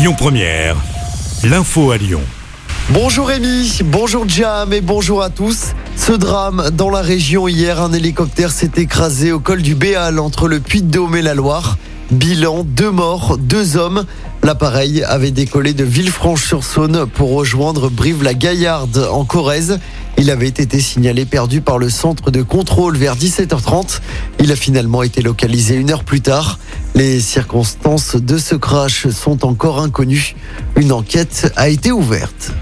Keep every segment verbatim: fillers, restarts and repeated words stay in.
Lyon première, l'info à Lyon. Bonjour Rémi, bonjour Djam et bonjour à tous. Ce drame dans la région hier, un hélicoptère s'est écrasé au col du Béal entre le Puy-de-Dôme et la Loire. Bilan, deux morts, deux hommes. L'appareil avait décollé de Villefranche-sur-Saône pour rejoindre Brive-la-Gaillarde en Corrèze. Il avait été signalé perdu par le centre de contrôle vers dix-sept heures trente. Il a finalement été localisé une heure plus tard. Les circonstances de ce crash sont encore inconnues. Une enquête a été ouverte.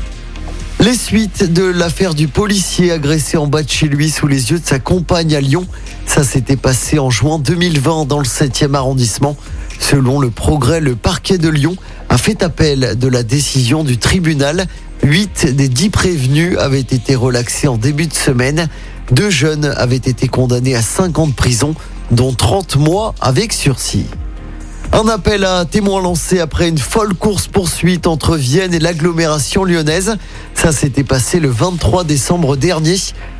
Les suites de l'affaire du policier agressé en bas de chez lui sous les yeux de sa compagne à Lyon. Ça s'était passé en juin deux mille vingt dans le septième arrondissement. Selon le Progrès, le parquet de Lyon a fait appel de la décision du tribunal. Huit des dix prévenus avaient été relaxés en début de semaine. Deux jeunes avaient été condamnés à cinq ans de prison, dont trente mois avec sursis. Un appel à témoins lancé après une folle course-poursuite entre Vienne et l'agglomération lyonnaise. Ça s'était passé le vingt-trois décembre dernier.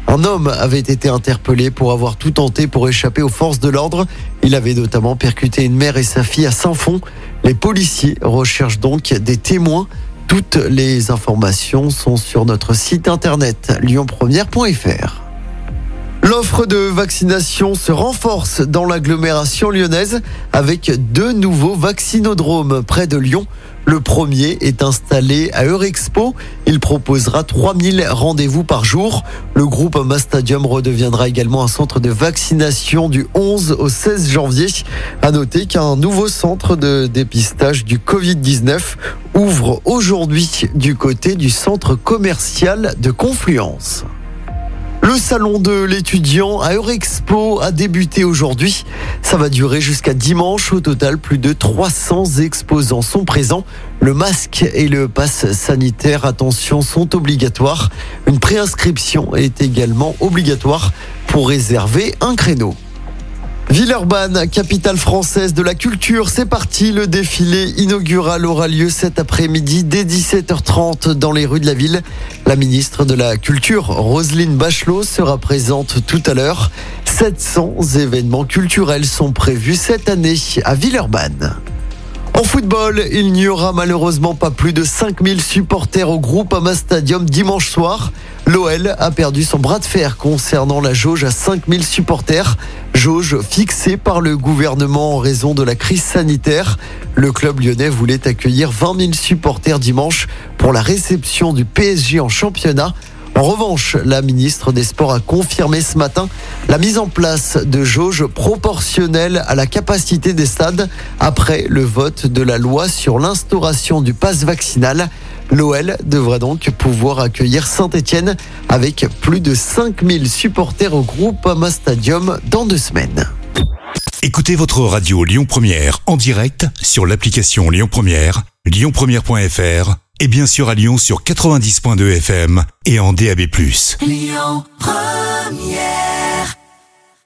Un homme avait été interpellé pour avoir tout tenté pour échapper aux forces de l'ordre. Il avait notamment percuté une mère et sa fille à Saint-Fons. Les policiers recherchent donc des témoins. Toutes les informations sont sur notre site internet lyon première point f r. L'offre de vaccination se renforce dans l'agglomération lyonnaise avec deux nouveaux vaccinodromes près de Lyon. Le premier est installé à Eurexpo. Il proposera trois mille rendez-vous par jour. Le groupe Mastadium redeviendra également un centre de vaccination du onze au seize janvier. À noter qu'un nouveau centre de dépistage du covid dix-neuf ouvre aujourd'hui du côté du centre commercial de Confluence. Le salon de l'étudiant à Eurexpo a débuté aujourd'hui. Ça va durer jusqu'à dimanche. Au total, plus de trois cents exposants sont présents. Le masque et le pass sanitaire, attention, sont obligatoires. Une préinscription est également obligatoire pour réserver un créneau. Villeurbanne, capitale française de la culture, c'est parti. Le défilé inaugural aura lieu cet après-midi dès dix-sept heures trente dans les rues de la ville. La ministre de la Culture, Roselyne Bachelot, sera présente tout à l'heure. sept cents événements culturels sont prévus cette année à Villeurbanne. En football, il n'y aura malheureusement pas plus de cinq mille supporters au Groupama Stadium dimanche soir. L'O L a perdu son bras de fer concernant la jauge à cinq mille supporters. Jauge fixée par le gouvernement en raison de la crise sanitaire. Le club lyonnais voulait accueillir vingt mille supporters dimanche pour la réception du P S G en championnat. En revanche, la ministre des Sports a confirmé ce matin la mise en place de jauges proportionnelles à la capacité des stades après le vote de la loi sur l'instauration du pass vaccinal. L'O L devrait donc pouvoir accueillir Saint-Étienne avec plus de cinq mille supporters au Groupama Stadium dans deux semaines. Écoutez votre radio Lyon Première en direct sur l'application Lyon Première, lyon première point f r. Et bien sûr à Lyon sur quatre-vingt-dix virgule deux F M et en D A B plus. Lyon première.